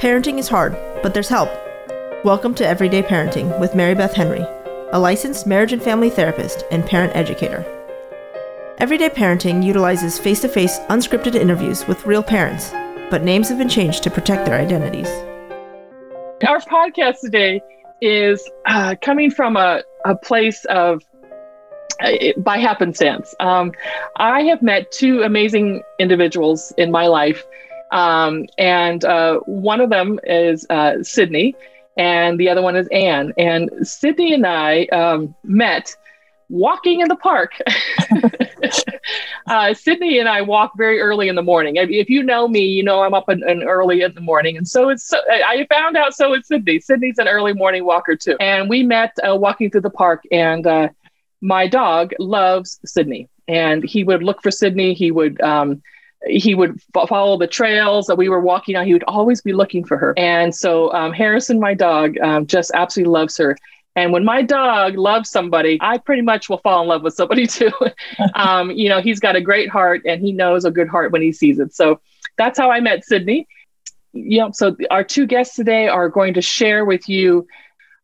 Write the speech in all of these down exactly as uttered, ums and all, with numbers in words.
Parenting is hard, but there's help. Welcome to Everyday Parenting with Mary Beth Henry, a licensed marriage and family therapist and parent educator. Everyday Parenting utilizes face-to-face, unscripted interviews with real parents, but names have been changed to protect their identities. Our podcast today is uh, coming from a, a place of It, by happenstance. Um, I have met two amazing individuals in my life. Um, and uh, one of them is uh, Sydney, and the other one is Anne. And Sydney and I um, met walking in the park. uh, Sydney and I walk very early in the morning. If you know me, you know I'm up and early in the morning. And so it's, so, I found out so is Sydney. Sydney's an early morning walker too. And we met uh, walking through the park, and uh, my dog loves Sydney, and he would look for Sydney. He would, um, he would f- follow the trails that we were walking on. He would always be looking for her. And so, um, Harrison, my dog, um, just absolutely loves her. And when my dog loves somebody, I pretty much will fall in love with somebody too. um, you know, he's got a great heart, and he knows a good heart when he sees it. So that's how I met Sydney. You know, so our two guests today are going to share with you,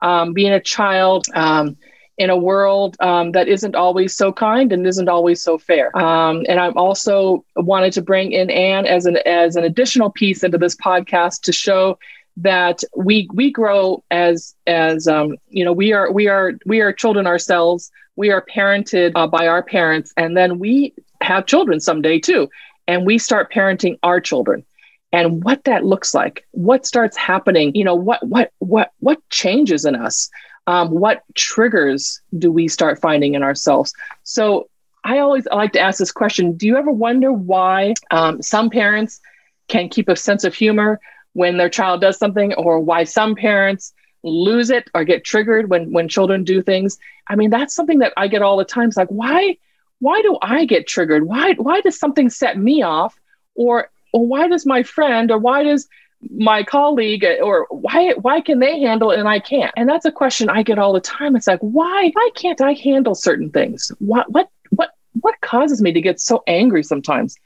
um, being a child, um, in a world um, that isn't always so kind and isn't always so fair. Um, and I'm also wanted to bring in Anne as an as an additional piece into this podcast to show that we we grow as as um, you know we are we are we are children ourselves. We are parented uh, by our parents, and then we have children someday too, and we start parenting our children. And what that looks like, what starts happening, you know, what what what what changes in us. Um, what triggers do we start finding in ourselves? So I always like to ask this question. Do you ever wonder why um, some parents can keep a sense of humor when their child does something, or why some parents lose it or get triggered when, when children do things? I mean, that's something that I get all the time. It's like, why, why do I get triggered? Why, why does something set me off? Or, or why does my friend, or why does my colleague, or why why can they handle it and I can't? And that's a question I get all the time. It's like, why why can't I handle certain things? What what what what causes me to get so angry sometimes?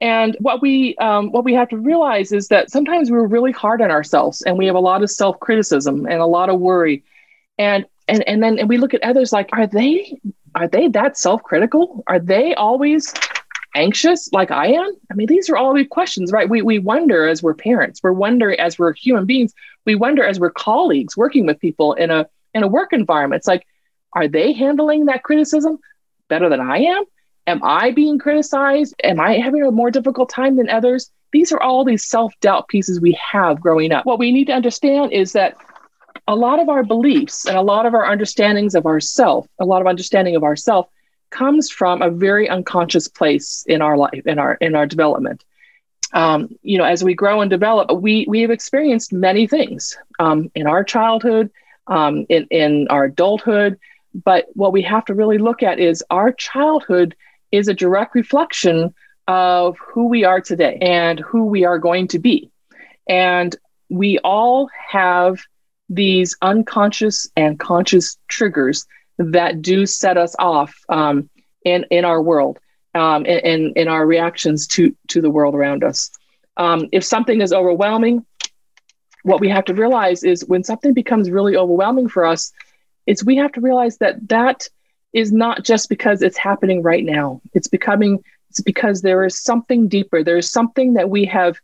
And what we um, what we have to realize is that sometimes we're really hard on ourselves, and we have a lot of self-criticism and a lot of worry, and and and then and we look at others like, are they are they that self-critical? Are they always anxious like I am? I mean, these are all the questions, right? We we wonder as we're parents, we wonder as we're human beings, we wonder as we're colleagues working with people in a in a work environment. It's like, are they handling that criticism better than I am? Am I being criticized? Am I having a more difficult time than others? These are all these self-doubt pieces we have growing up. What we need to understand is that a lot of our beliefs and a lot of our understandings of ourselves, a lot of understanding of ourselves comes from a very unconscious place in our life, in our in our development. Um, you know, as we grow and develop, we we have experienced many things um, in our childhood, um, in in our adulthood. But what we have to really look at is our childhood is a direct reflection of who we are today and who we are going to be. And we all have these unconscious and conscious triggers that do set us off um, in in our world, um, in in our reactions to to the world around us. Um, if something is overwhelming, what we have to realize is when something becomes really overwhelming for us, is we have to realize that that is not just because it's happening right now. It's becoming it's because there is something deeper. There is something that we have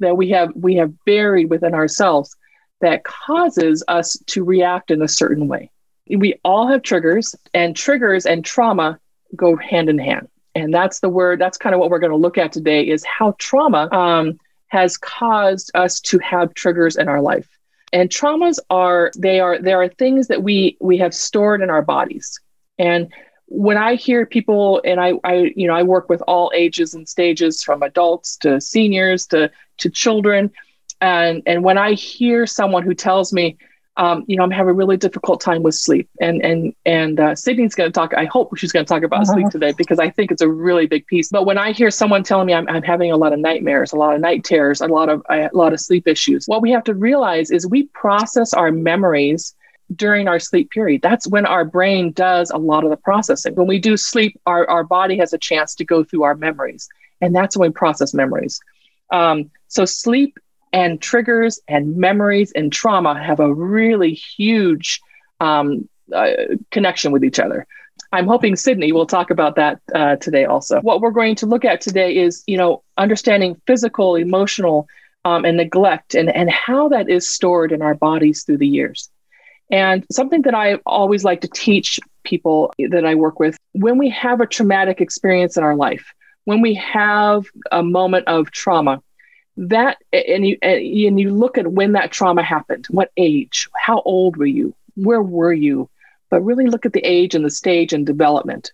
that we have we have buried within ourselves that causes us to react in a certain way. We all have triggers, and triggers and trauma go hand in hand. And that's the word, that's kind of what we're going to look at today, is how trauma um, has caused us to have triggers in our life. And traumas are, they are, there are things that we we have stored in our bodies. And when I hear people, and I, I you know, I work with all ages and stages, from adults to seniors to, to children. And, and when I hear someone who tells me, Um, you know, I'm having a really difficult time with sleep, and and and uh, Sydney's going to talk. I hope she's going to talk about uh-huh. sleep today, because I think it's a really big piece. But when I hear someone telling me I'm I'm having a lot of nightmares, a lot of night terrors, a lot of a lot of sleep issues, what we have to realize is we process our memories during our sleep period. That's when our brain does a lot of the processing. When we do sleep, our our body has a chance to go through our memories, and that's when we process memories. Um, so sleep and triggers and memories and trauma have a really huge um, uh, connection with each other. I'm hoping Sydney will talk about that uh, today also. What we're going to look at today is, you know, understanding physical, emotional, um, and neglect and, and how that is stored in our bodies through the years. And something that I always like to teach people that I work with, when we have a traumatic experience in our life, when we have a moment of trauma, that and you, and you look at when that trauma happened, what age, how old were you, where were you? But really look at the age and the stage and development.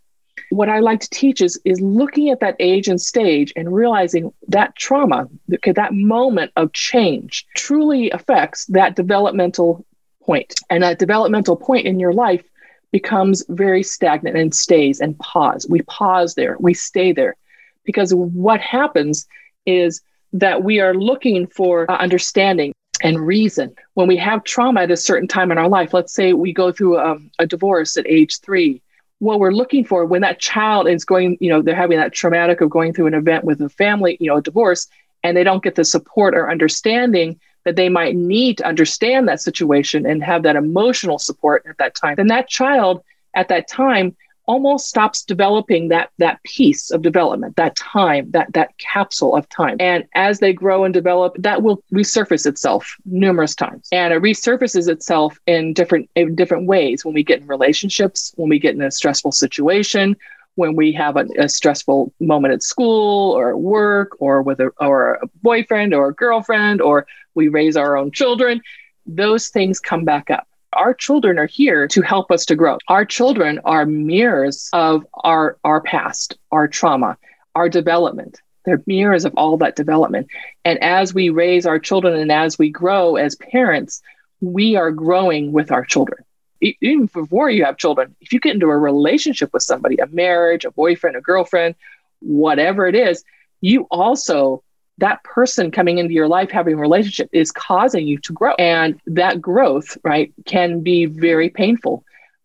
What I like to teach is, is looking at that age and stage and realizing that trauma, that moment of change truly affects that developmental point. And that developmental point in your life becomes very stagnant and stays and pause. We pause there, we stay there, because what happens is that we are looking for uh, understanding and reason. When we have trauma at a certain time in our life, let's say we go through a, a divorce at age three, what we're looking for when that child is going, you know, they're having that traumatic of going through an event with a family, you know, a divorce, and they don't get the support or understanding that they might need to understand that situation and have that emotional support at that time, then that child at that time almost stops developing that that piece of development, that time, that that capsule of time. And as they grow and develop, that will resurface itself numerous times. And it resurfaces itself in different in different ways when we get in relationships, when we get in a stressful situation, when we have a, a stressful moment at school or at work or with a, or a boyfriend or a girlfriend, or we raise our own children. Those things come back up. Our children are here to help us to grow. Our children are mirrors of our, our past, our trauma, our development. They're mirrors of all that development. And as we raise our children and as we grow as parents, we are growing with our children. Even before you have children, if you get into a relationship with somebody, a marriage, a boyfriend, a girlfriend, whatever it is, you also, that person coming into your life, having a relationship is causing you to grow. And that growth, right, can be very painful.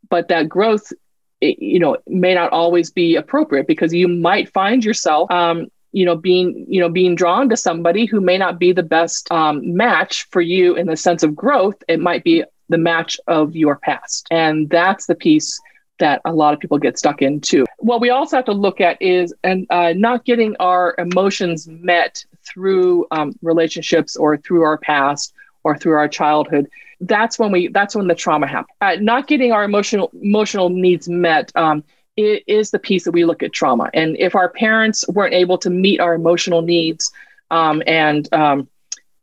But that growth, it, you know, may not always be appropriate, because you might find yourself, um, you know, being, you know, being drawn to somebody who may not be the best um, match for you in the sense of growth. It might be the match of your past. And that's the piece that a lot of people get stuck in too. What we also have to look at is and uh, not getting our emotions met through um, relationships or through our past or through our childhood. That's when we. That's when the trauma happens. Uh, not getting our emotional emotional needs met um, it is the piece that we look at trauma. And if our parents weren't able to meet our emotional needs, um, and um,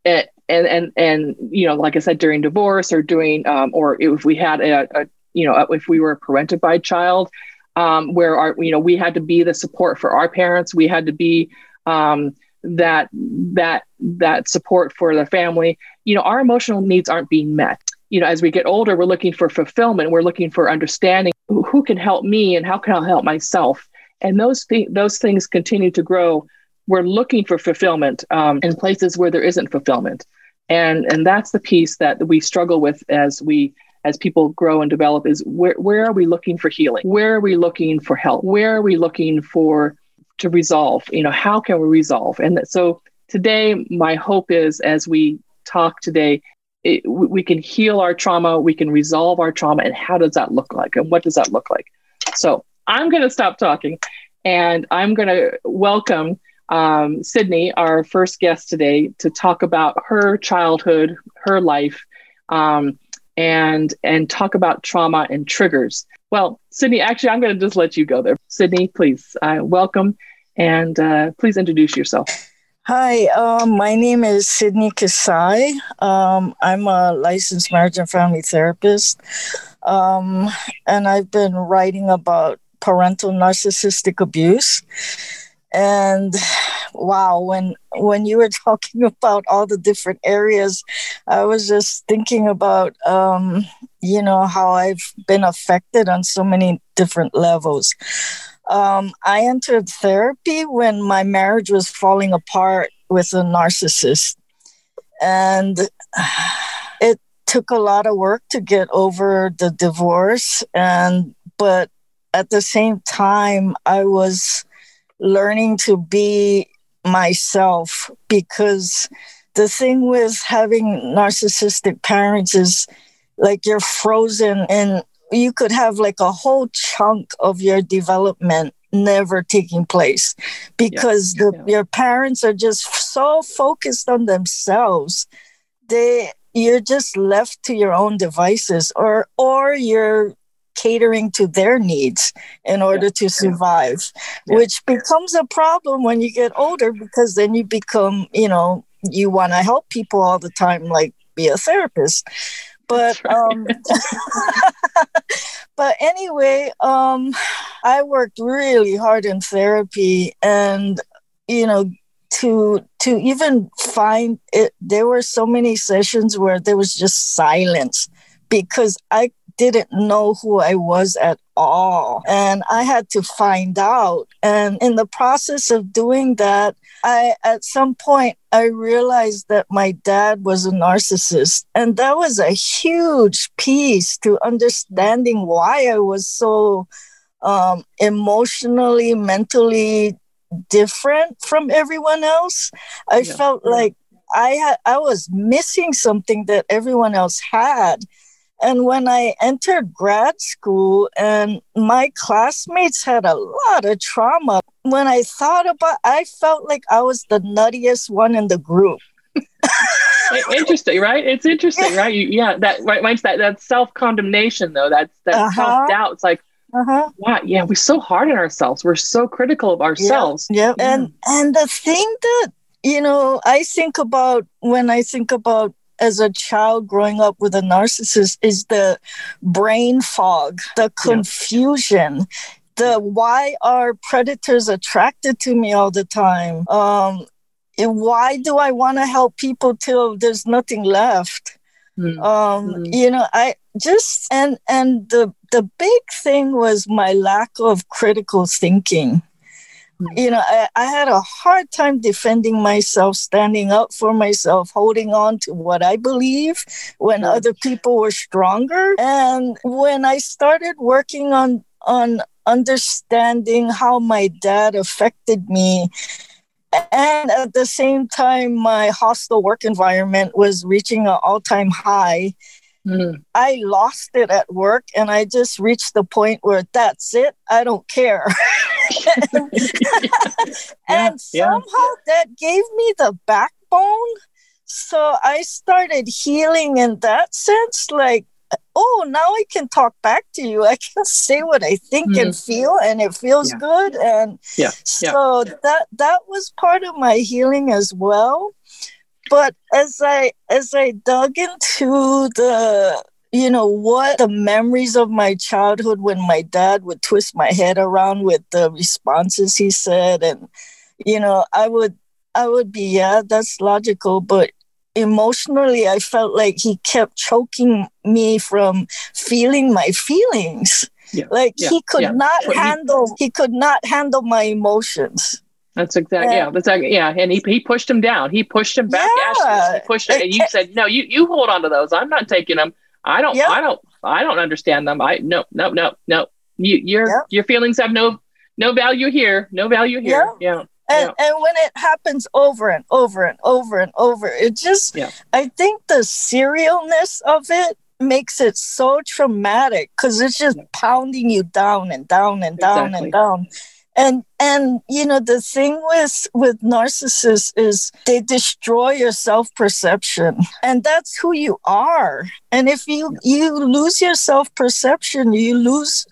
and and and you know, like I said, during divorce or during um, or if we had a, a you know, if we were a parented by child, um, where our, you know, we had to be the support for our parents, we had to be um, that that that support for the family. You know, our emotional needs aren't being met. You know, as we get older, we're looking for fulfillment, we're looking for understanding. Who can help me, and how can I help myself? And those th- those things continue to grow. We're looking for fulfillment um, in places where there isn't fulfillment, and and that's the piece that we struggle with as we. As people grow and develop, is where where are we looking for healing? Where are we looking for help? Where are we looking for to resolve? You know, how can we resolve? And so today, my hope is as we talk today, it, we can heal our trauma, we can resolve our trauma, and how does that look like? And what does that look like? So I'm going to stop talking, and I'm going to welcome um, Sydney, our first guest today, to talk about her childhood, her life, um, and and talk about trauma and triggers. Well, Sydney, actually, I'm going to just let you go there. Sydney, please, uh, welcome, and uh, please introduce yourself. Hi, um, my name is Sydney Kasai. Um, I'm a licensed marriage and family therapist, um, and I've been writing about parental narcissistic abuse. And wow, when when you were talking about all the different areas, I was just thinking about, um, you know, how I've been affected on so many different levels. Um, I entered therapy when my marriage was falling apart with a narcissist. And it took a lot of work to get over the divorce. And but at the same time, I was learning to be myself, because the thing with having narcissistic parents is like you're frozen, and you could have like a whole chunk of your development never taking place because yeah. the, yeah. your parents are just so focused on themselves. They you're just left to your own devices, or or you're catering to their needs in order yeah. to survive, yeah. which becomes a problem when you get older, because then you become, you know, you want to help people all the time, like be a therapist. But right. um, but anyway, um, I worked really hard in therapy, and you know, to to even find it, there were so many sessions where there was just silence because I didn't know who I was at all, and I had to find out. And in the process of doing that, I at some point I realized that my dad was a narcissist, and that was a huge piece to understanding why I was so um, emotionally, mentally different from everyone else. I yeah. felt like I had I was missing something that everyone else had. And when I entered grad school, and my classmates had a lot of trauma, when I thought about it, I felt like I was the nuttiest one in the group. Interesting, right? It's interesting, right? You, yeah, that right. Mine's that that self-condemnation, though. That's that uh-huh. self-doubt. It's like, uh-huh. wow, yeah, we're so hard on ourselves. We're so critical of ourselves. Yeah, yeah. Mm. and and the thing that you know, I think about when I think about. as a child growing up with a narcissist is the brain fog, the confusion, the why are predators attracted to me all the time? Um, why do I want to help people till there's nothing left? Mm-hmm. Um, you know, I just, and and the the big thing was my lack of critical thinking. You know, I, I had a hard time defending myself, standing up for myself, holding on to what I believe when other people were stronger. And when I started working on, on understanding how my dad affected me, and at the same time, my hostile work environment was reaching an all-time high. Mm. I lost it at work, and I just reached the point where that's it. I don't care. and yeah, somehow yeah. that gave me the backbone. So I started healing in that sense, like, oh, now I can talk back to you. I can say what I think mm. and feel, and it feels yeah. good. And yeah. so yeah. that that was part of my healing as well. But as I as I dug into the, you know, what the memories of my childhood when my dad would twist my head around with the responses he said, and, you know, I would I would be, yeah, that's logical. But emotionally, I felt like he kept choking me from feeling my feelings. Yeah, like yeah, he could yeah. not what handle he, he could not handle my emotions. That's exactly, yeah. yeah, that's exactly, yeah. And he he pushed him down. He pushed him back. Yeah. He pushed it, and you said, no, you, you hold on to those. I'm not taking them. I don't, yep. I don't, I don't understand them. I, no, no, no, no. You, your, yep. your feelings have no, no value here. No value here. Yep. Yeah. And, yeah. and when it happens over and over and over and over, it just, yeah. I think the serialness of it makes it so traumatic, because it's just yeah. pounding you down and down and down exactly. and down. And, and you know, the thing with, with narcissists is they destroy your self-perception, and that's who you are. And if you, you lose your self-perception, you lose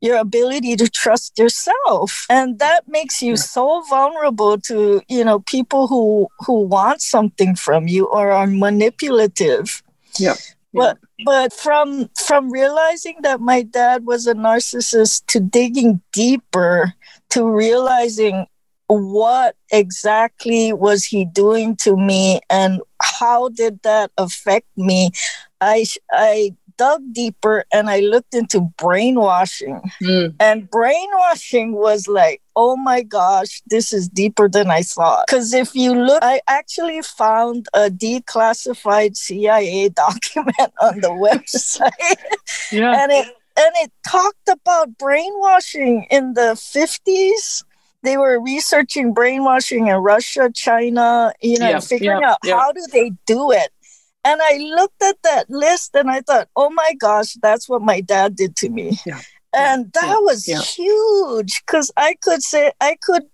your ability to trust yourself. And that makes you so vulnerable to, you know, people who, who want something from you or are manipulative. Yeah. But but from from realizing that my dad was a narcissist, to digging deeper, to realizing what exactly was he doing to me and how did that affect me, I I dug deeper and I looked into brainwashing. Mm. And brainwashing was like, oh my gosh, this is deeper than I thought. Because if you look, I actually found a declassified C I A document on the website. yeah. And it and it talked about brainwashing in the fifties. they were researching brainwashing in Russia, China, you know, yeah, and figuring yeah, out yeah. how do they do it. And I looked at that list and I thought, oh my gosh, that's what my dad did to me. Yeah, and yeah, that was yeah. huge, because I could say, I could,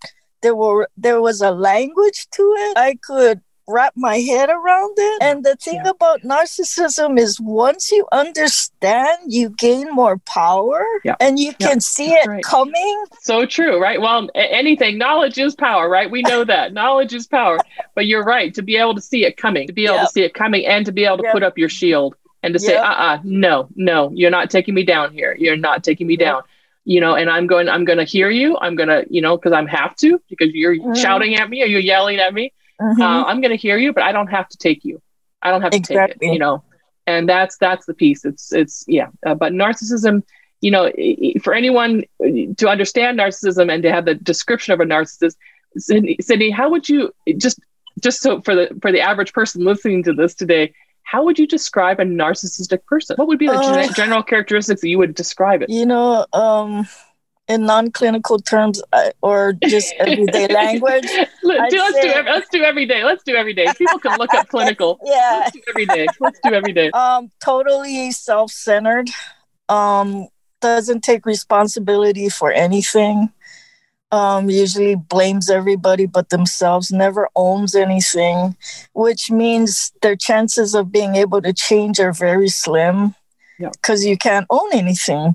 there were, there was a language to it. I could wrap my head around it. And the thing yeah. about narcissism is once you understand, you gain more power yeah. and you yeah. can see That's it right. coming. So true, right? Well, anything, knowledge is power, right? We know that. Knowledge is power. But you're right, to be able to see it coming, to be able yep. to see it coming and to be able to yep. put up your shield and to yep. say, uh-uh, no, no, you're not taking me down here. You're not taking me yep. down. You know, and I'm going, I'm going to hear you. I'm going to, you know, because I'm have to, because you're mm. shouting at me or you're yelling at me. Mm-hmm. Uh, I'm going to hear you, but I don't have to take you. I don't have exactly. to take it, you know, and that's, that's the piece. It's, it's, yeah. Uh, but narcissism, you know, for anyone to understand narcissism and to have the description of a narcissist, Sydney, Sydney, how would you just, just so for the, for the average person listening to this today, how would you describe a narcissistic person? What would be the uh, gen- general characteristics that you would describe it? You know, um, in non-clinical terms, uh, or just everyday language. Let's, do, let's, say, do every, let's do everyday. Let's do everyday. People can look up clinical. Yeah. Let's do everyday. Let's do everyday. Um, totally self-centered. Um, doesn't take responsibility for anything. Um, usually blames everybody but themselves. Never owns anything, which means their chances of being able to change are very slim because yeah. you can't own anything.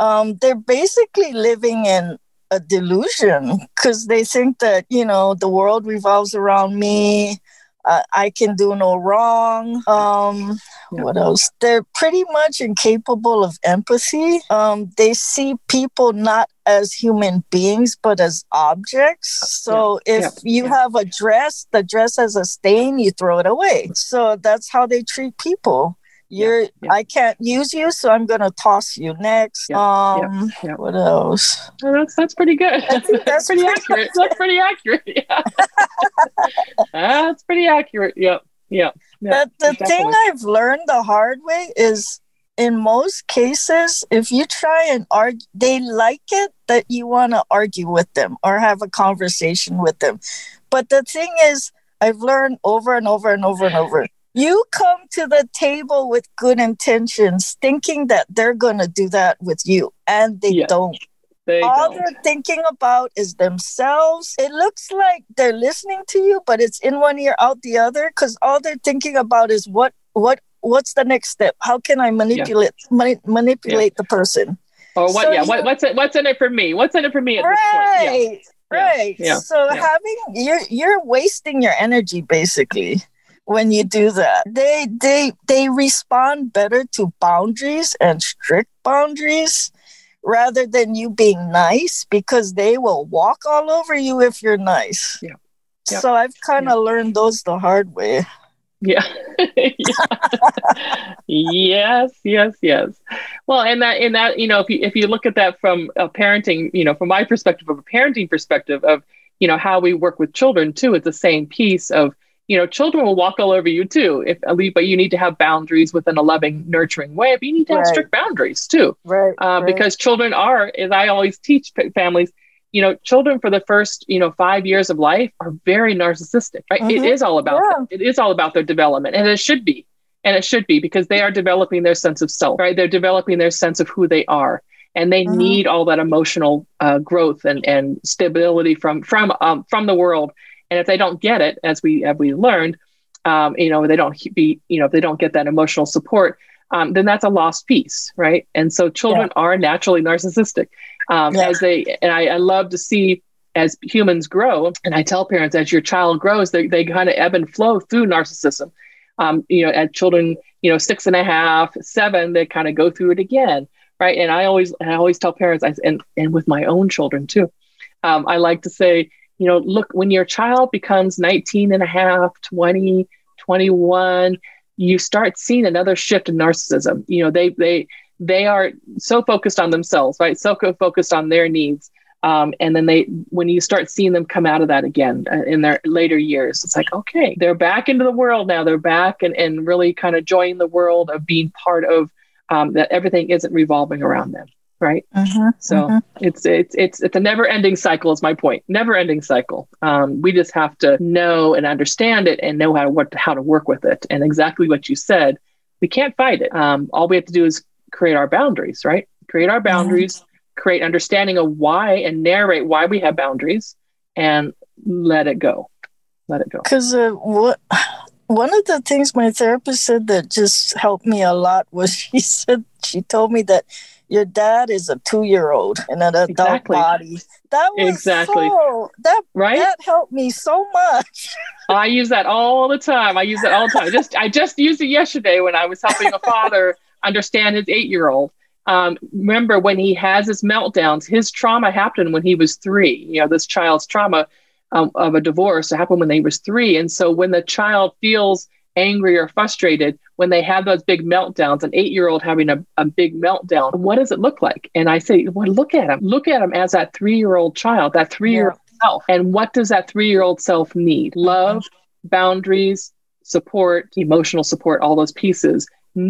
Um, they're basically living in a delusion because they think that, you know, the world revolves around me. Uh, I can do no wrong. Um, yeah. What else? They're pretty much incapable of empathy. Um, they see people not as human beings, but as objects. So yeah. if yeah. you yeah. have a dress, the dress has a stain, you throw it away. So that's how they treat people. You're, yeah, yeah. I can't use you, so I'm going to toss you next. Yeah, um, yeah, yeah. What else? Well, that's, that's pretty good. That's, that's pretty accurate. That's pretty accurate. Yeah. That's pretty accurate. Yeah. Yeah. yeah but the definitely. thing I've learned the hard way is in most cases, if you try and argue, they like it that you want to argue with them or have a conversation with them. But the thing is, I've learned over and over and over and over. You come to the table with good intentions, thinking that they're going to do that with you, and they yeah, don't. They All don't. They're thinking about is themselves. It looks like they're listening to you, but it's in one ear, out the other, because all they're thinking about is what, what, what's the next step? How can I manipulate yeah. mani- manipulate yeah. the person? Or what? So yeah, you, what, what's it? What's in it for me? What's in it for me at right, this point? Yeah. Right. Yeah. So yeah. having you're you're wasting your energy basically. When you do that, they they they respond better to boundaries and strict boundaries rather than you being nice, because they will walk all over you if you're nice. Yeah. yeah. So I've kind of yeah. learned those the hard way. Yeah. yeah. yes, yes, yes. Well, and that and that, you know, if you if you look at that from a parenting, you know, from my perspective, of a parenting perspective of, you know, how we work with children too, it's the same piece of, you know, children will walk all over you too, if but you need to have boundaries within a loving, nurturing way. But you need to have right. strict boundaries too, right, uh, right? Because children are, as I always teach families, you know, children for the first, you know, five years of life are very narcissistic. Right? Mm-hmm. It is all about yeah. it is all about their development, and it should be, and it should be because they are developing their sense of self. Right? They're developing their sense of who they are, and they mm-hmm. need all that emotional uh, growth and and stability from from um, from the world. And if they don't get it, as we as we learned, um, you know, they don't be, you know, if they don't get that emotional support, um, then that's a lost piece, right? And so children yeah. are naturally narcissistic, um, yeah. as they. And I, I love to see as humans grow, and I tell parents as your child grows, they they kind of ebb and flow through narcissism. Um, you know, at children, you know, six and a half, seven, they kind of go through it again, right? And I always and I always tell parents, I, and and with my own children too, um, I like to say, you know, look, when your child becomes nineteen and a half, twenty, twenty-one, you start seeing another shift in narcissism. You know, they they they are so focused on themselves, right? So focused on their needs. Um, and then they, when you start seeing them come out of that again uh, in their later years, it's like, okay, they're back into the world now. They're back and, and really kind of joining the world of being part of um, that everything isn't revolving around them. right? Uh-huh, so uh-huh. it's it's it's it's a never-ending cycle. Is my point? Never-ending cycle. Um, we just have to know and understand it, and know how to, what how to work with it. And exactly what you said, we can't fight it. Um, all we have to do is create our boundaries, right? Create our boundaries, uh-huh. create understanding of why, and narrate why we have boundaries, and let it go. Let it go. Because uh, what. One of the things my therapist said that just helped me a lot was she said, she told me that your dad is a two-year-old in an adult exactly. body. That was exactly. so, that, right? that helped me so much. I use that all the time. I use that all the time. Just I just used it yesterday when I was helping a father understand his eight-year-old. Um, remember, when he has his meltdowns, his trauma happened when he was three. You know, this child's trauma Um, of a divorce that happened when they was three. And so when the child feels angry or frustrated, when they have those big meltdowns, an eight-year-old having a, a big meltdown, what does it look like? And I say, well, look at him. Look at him as that three-year-old child, that three-year-old yeah. self. And what does that three-year-old self need? Love, boundaries, support, emotional support, all those pieces.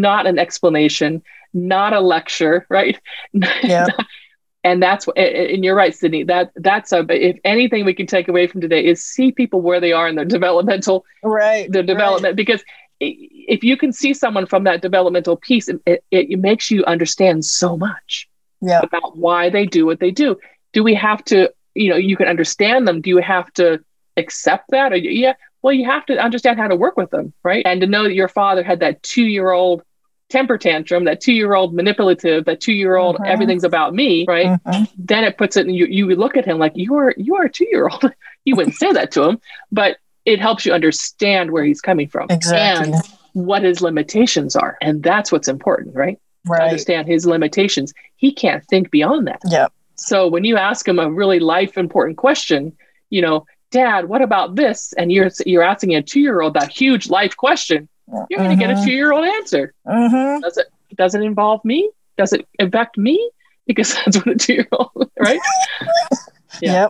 Not an explanation, not a lecture, right? Yeah. And that's what, and you're right, Sydney, that that's a, if anything we can take away from today is see people where they are in their developmental, right, their development, right. Because if you can see someone from that developmental piece, it, it, it makes you understand so much yeah. about why they do what they do. Do we have to, you know, you can understand them. Do you have to accept that? Or, yeah, well, you have to understand how to work with them, right? And to know that your father had that two-year-old temper tantrum, that two-year-old manipulative, that two-year-old mm-hmm. everything's about me, right? Mm-hmm. Then it puts it in you, you look at him like you are you are a two-year-old. You wouldn't say that to him, but it helps you understand where he's coming from exactly. and what his limitations are. And that's what's important, right? Right. Understand his limitations. He can't think beyond that. Yeah. So when you ask him a really life important question, you know, Dad, what about this? And you're you're asking a two-year-old that huge life question. You're going to mm-hmm. get a two-year-old answer. Mm-hmm. Does it does it involve me? Does it affect me? Because that's what a two-year-old, right? yeah. Yep.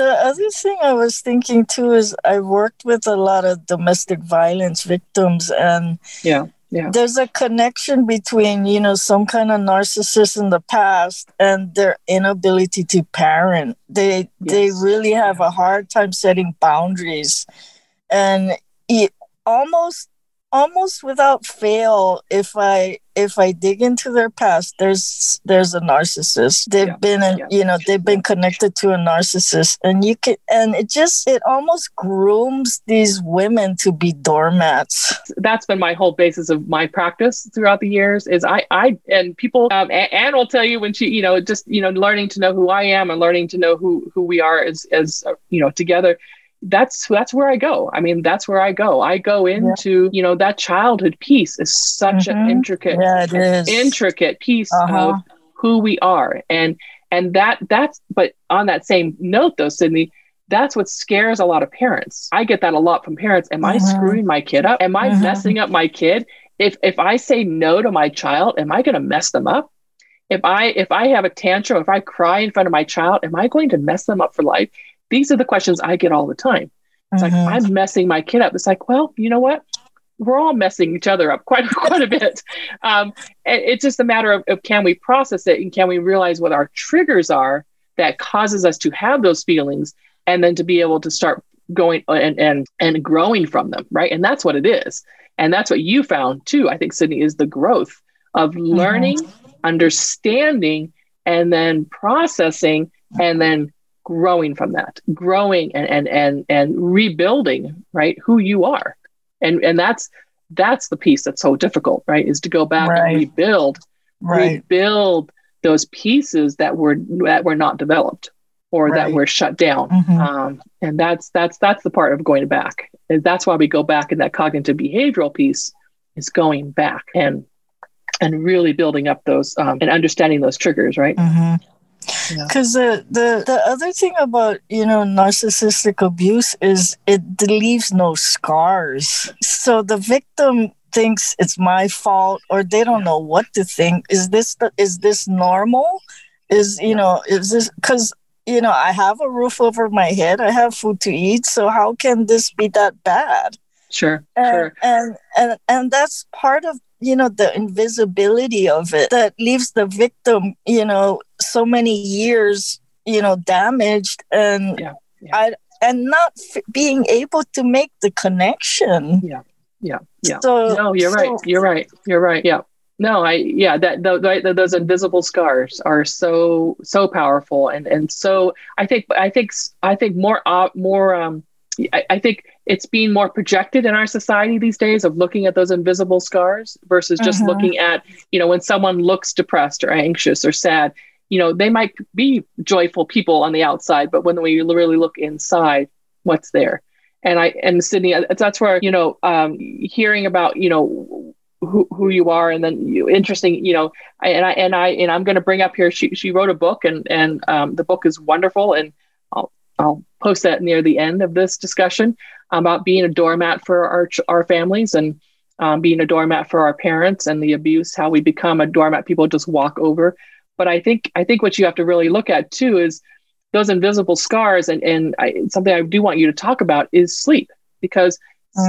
The other thing I was thinking too is I worked with a lot of domestic violence victims, and yeah, yeah. there's a connection between, you know, some kind of narcissist in the past and their inability to parent. They yes. they really have yeah. a hard time setting boundaries, and it, almost. Almost without fail, if I if I dig into their past, there's there's a narcissist. They've yeah, been, yeah. you know, they've been connected to a narcissist, and you can, and it just it almost grooms these women to be doormats. That's been my whole basis of my practice throughout the years. Is I I and people, um, Anne will tell you when she, you know, just you know, learning to know who I am and learning to know who who we are as as you know together. That's that's where I go. I mean, that's where I go. I go into, yeah. you know, that childhood piece is such mm-hmm. an intricate, yeah, it is. intricate piece uh-huh. of who we are. And and that that's but on that same note, though, Sydney, that's what scares a lot of parents. I get that a lot from parents. Am mm-hmm. I screwing my kid up? Am I mm-hmm. messing up my kid? If if I say no to my child, am I going to mess them up? If I if I have a tantrum, if I cry in front of my child, am I going to mess them up for life? These are the questions I get all the time. It's mm-hmm. like, I'm messing my kid up. It's like, well, you know what? We're all messing each other up quite, quite a bit. Um, and it's just a matter of, of can we process it, and can we realize what our triggers are that causes us to have those feelings, and then to be able to start going and and and growing from them, right? And that's what it is. And that's what you found too, I think, Sydney, is the growth of learning, mm-hmm. understanding, and then processing, and then growing from that, growing and, and, and, and rebuilding, right, who you are. And, and that's, that's the piece that's so difficult, right, is to go back right. and rebuild, right. rebuild those pieces that were, that were not developed or right. that were shut down. Mm-hmm. Um, and that's, that's, that's the part of going back. And that's why we go back in that cognitive behavioral piece, is going back and, and really building up those um, and understanding those triggers, right? Mm-hmm. Because yeah. the, the, the other thing about, you know, narcissistic abuse is it leaves no scars. So the victim thinks it's my fault, or they don't yeah. know what to think. Is this the, is this normal? Is, you yeah. know, is this, because, you know, I have a roof over my head. I have food to eat. So how can this be that bad? Sure, and, sure. And, and, and that's part of, you know, the invisibility of it that leaves the victim, you know, so many years, you know, damaged and yeah, yeah. I, and not f- being able to make the connection. Yeah, yeah, yeah. So, no, you're so, right. You're right. You're right. Yeah. No, I, yeah, that the, the, those invisible scars are so, so powerful. And, and so I think, I think, I think more, uh, more, um, I, I think it's being more projected in our society these days of looking at those invisible scars versus just uh-huh. looking at, you know, when someone looks depressed or anxious or sad, you know, they might be joyful people on the outside, but when we really look inside, what's there? And I, and Sydney, that's where, you know, um, hearing about, you know, Who, who you are, and then you interesting, you know, I, and I and I and I'm going to bring up here. She she wrote a book, and and um, the book is wonderful, and I'll I'll post that near the end of this discussion about being a doormat for our our families and um, being a doormat for our parents and the abuse. How we become a doormat, people just walk over. But I think I think what you have to really look at too is those invisible scars, and and I, something I do want you to talk about is sleep, because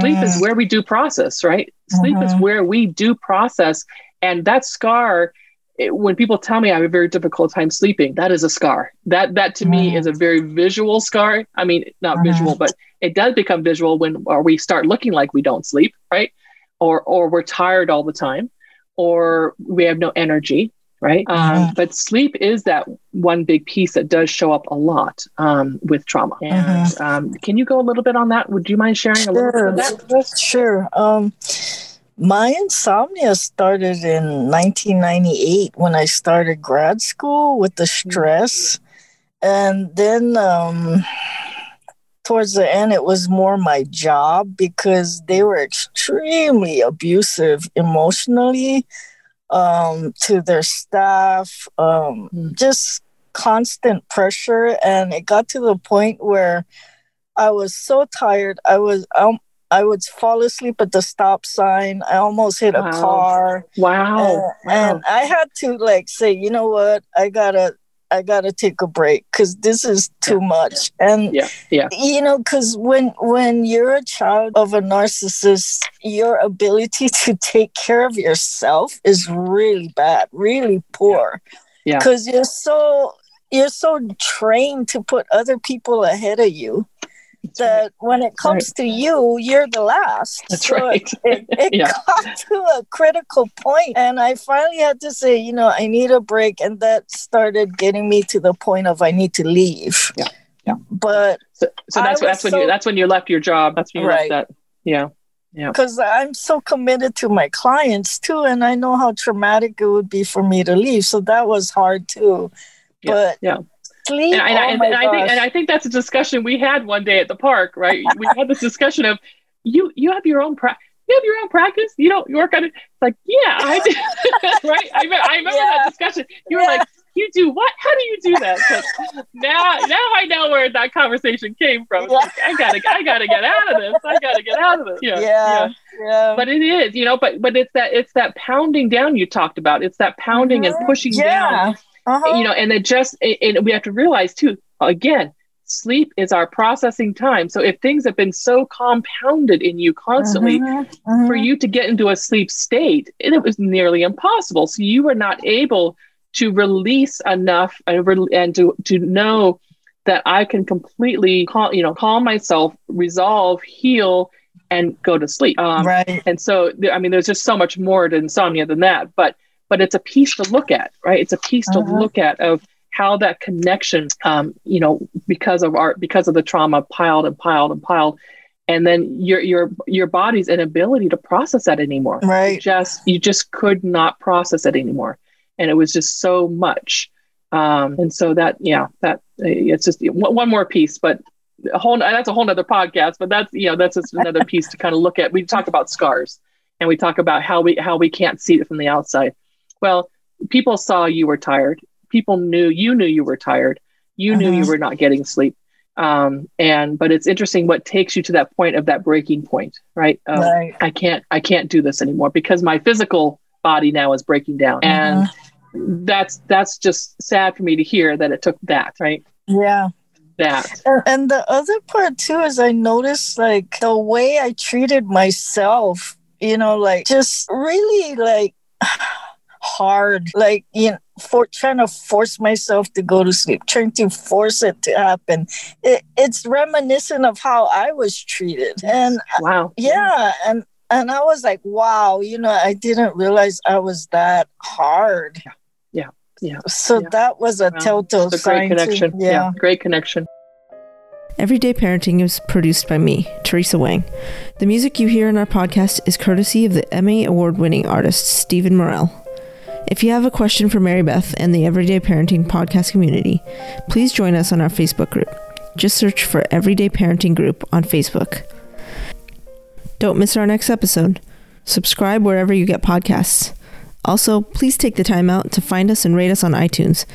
sleep is where we do process, right? Sleep mm-hmm. is where we do process. And that scar, it, when people tell me I have a very difficult time sleeping, that is a scar. That that to mm-hmm. me is a very visual scar. I mean, not mm-hmm. visual, but it does become visual when or we start looking like we don't sleep, right? Or or we're tired all the time, or we have no energy, right? Mm-hmm. Um, but sleep is that one big piece that does show up a lot um, with trauma. And mm-hmm. um, can you go a little bit on that? Would you mind sharing sure. a little bit of that? Sure. Um, my insomnia started in nineteen ninety-eight when I started grad school with the stress. And then um, towards the end, it was more my job because they were extremely abusive emotionally. Um, to their staff, um, mm. just constant pressure. And it got to the point where I was so tired. I was, um, I would fall asleep at the stop sign. I almost hit wow. a car. Wow. And, wow. and I had to like say, you know what? I gotta, I gotta take a break because this is too yeah. much. And, yeah. Yeah. you know, because when, when you're a child of a narcissist, your ability to take care of yourself is really bad, really poor. Yeah. Because yeah. you're so, you're so trained to put other people ahead of you. That's that right. when it comes right. to you, you're the last. That's so right. It, it yeah. got to a critical point, and I finally had to say, you know, I need a break, and that started getting me to the point of I need to leave. Yeah, yeah. But so, so that's that's when so, you that's when you left your job. That's when you right. left that. Yeah, yeah. Because I'm so committed to my clients too, and I know how traumatic it would be for me to leave. So that was hard too. Yeah. But yeah. And, and, oh I, and, and I think and I think that's a discussion we had one day at the park, right? We had this discussion of you you have your own practice. You have your own practice. You don't work on it. It's like, yeah, I did. Right? I, I remember yeah. that discussion. You were yeah. like, you do what? How do you do that? So now, now I know where that conversation came from. Yeah. Like, I gotta, I gotta get out of this. I gotta get out of this. Yeah, yeah, yeah. But it is, you know. But but it's that it's that pounding down you talked about. It's that pounding mm-hmm. and pushing yeah. down. Uh-huh. You know, and it just, and we have to realize too, again, sleep is our processing time. So if things have been so compounded in you constantly, uh-huh. Uh-huh. for you to get into a sleep state, it was nearly impossible. So you were not able to release enough and, re- and to, to know that I can completely, cal- you know, calm myself, resolve, heal, and go to sleep. Um, right. And so, I mean, there's just so much more to insomnia than that, but But it's a piece to look at, right? It's a piece uh-huh. to look at of how that connection, um, you know, because of our, because of the trauma piled and piled and piled. And then your, your, your body's inability to process that anymore. Right. You just, you just could not process it anymore. And it was just so much. Um, and so that, yeah, that it's just one more piece, but a whole, that's a whole nother podcast, but that's, you know, that's just another piece to kind of look at. We talk about scars and we talk about how we, how we can't see it from the outside. Well, people saw you were tired. People knew you knew you were tired. You uh-huh. knew you were not getting sleep. Um, and but it's interesting what takes you to that point of that breaking point, right? Of, right. I can't, I can't do this anymore because my physical body now is breaking down, uh-huh. and that's that's just sad for me to hear that it took that, right? Yeah, that. And the other part too is I noticed like the way I treated myself, you know, like just really like hard, like, you know, for trying to force myself to go to sleep, trying to force it to happen. It, it's reminiscent of how I was treated. And wow. Yeah. And, and I was like, wow, you know, I didn't realize I was that hard. Yeah. Yeah. Yeah. So yeah. That was a wow. telltale a sign. Great connection. Yeah. yeah. Great connection. Everyday Parenting is produced by me, Teresa Wang. The music you hear in our podcast is courtesy of the Emmy Award-winning artist, Stephen Morell. If you have a question for Mary Beth and the Everyday Parenting podcast community, please join us on our Facebook group. Just search for Everyday Parenting Group on Facebook. Don't miss our next episode. Subscribe wherever you get podcasts. Also, please take the time out to find us and rate us on iTunes.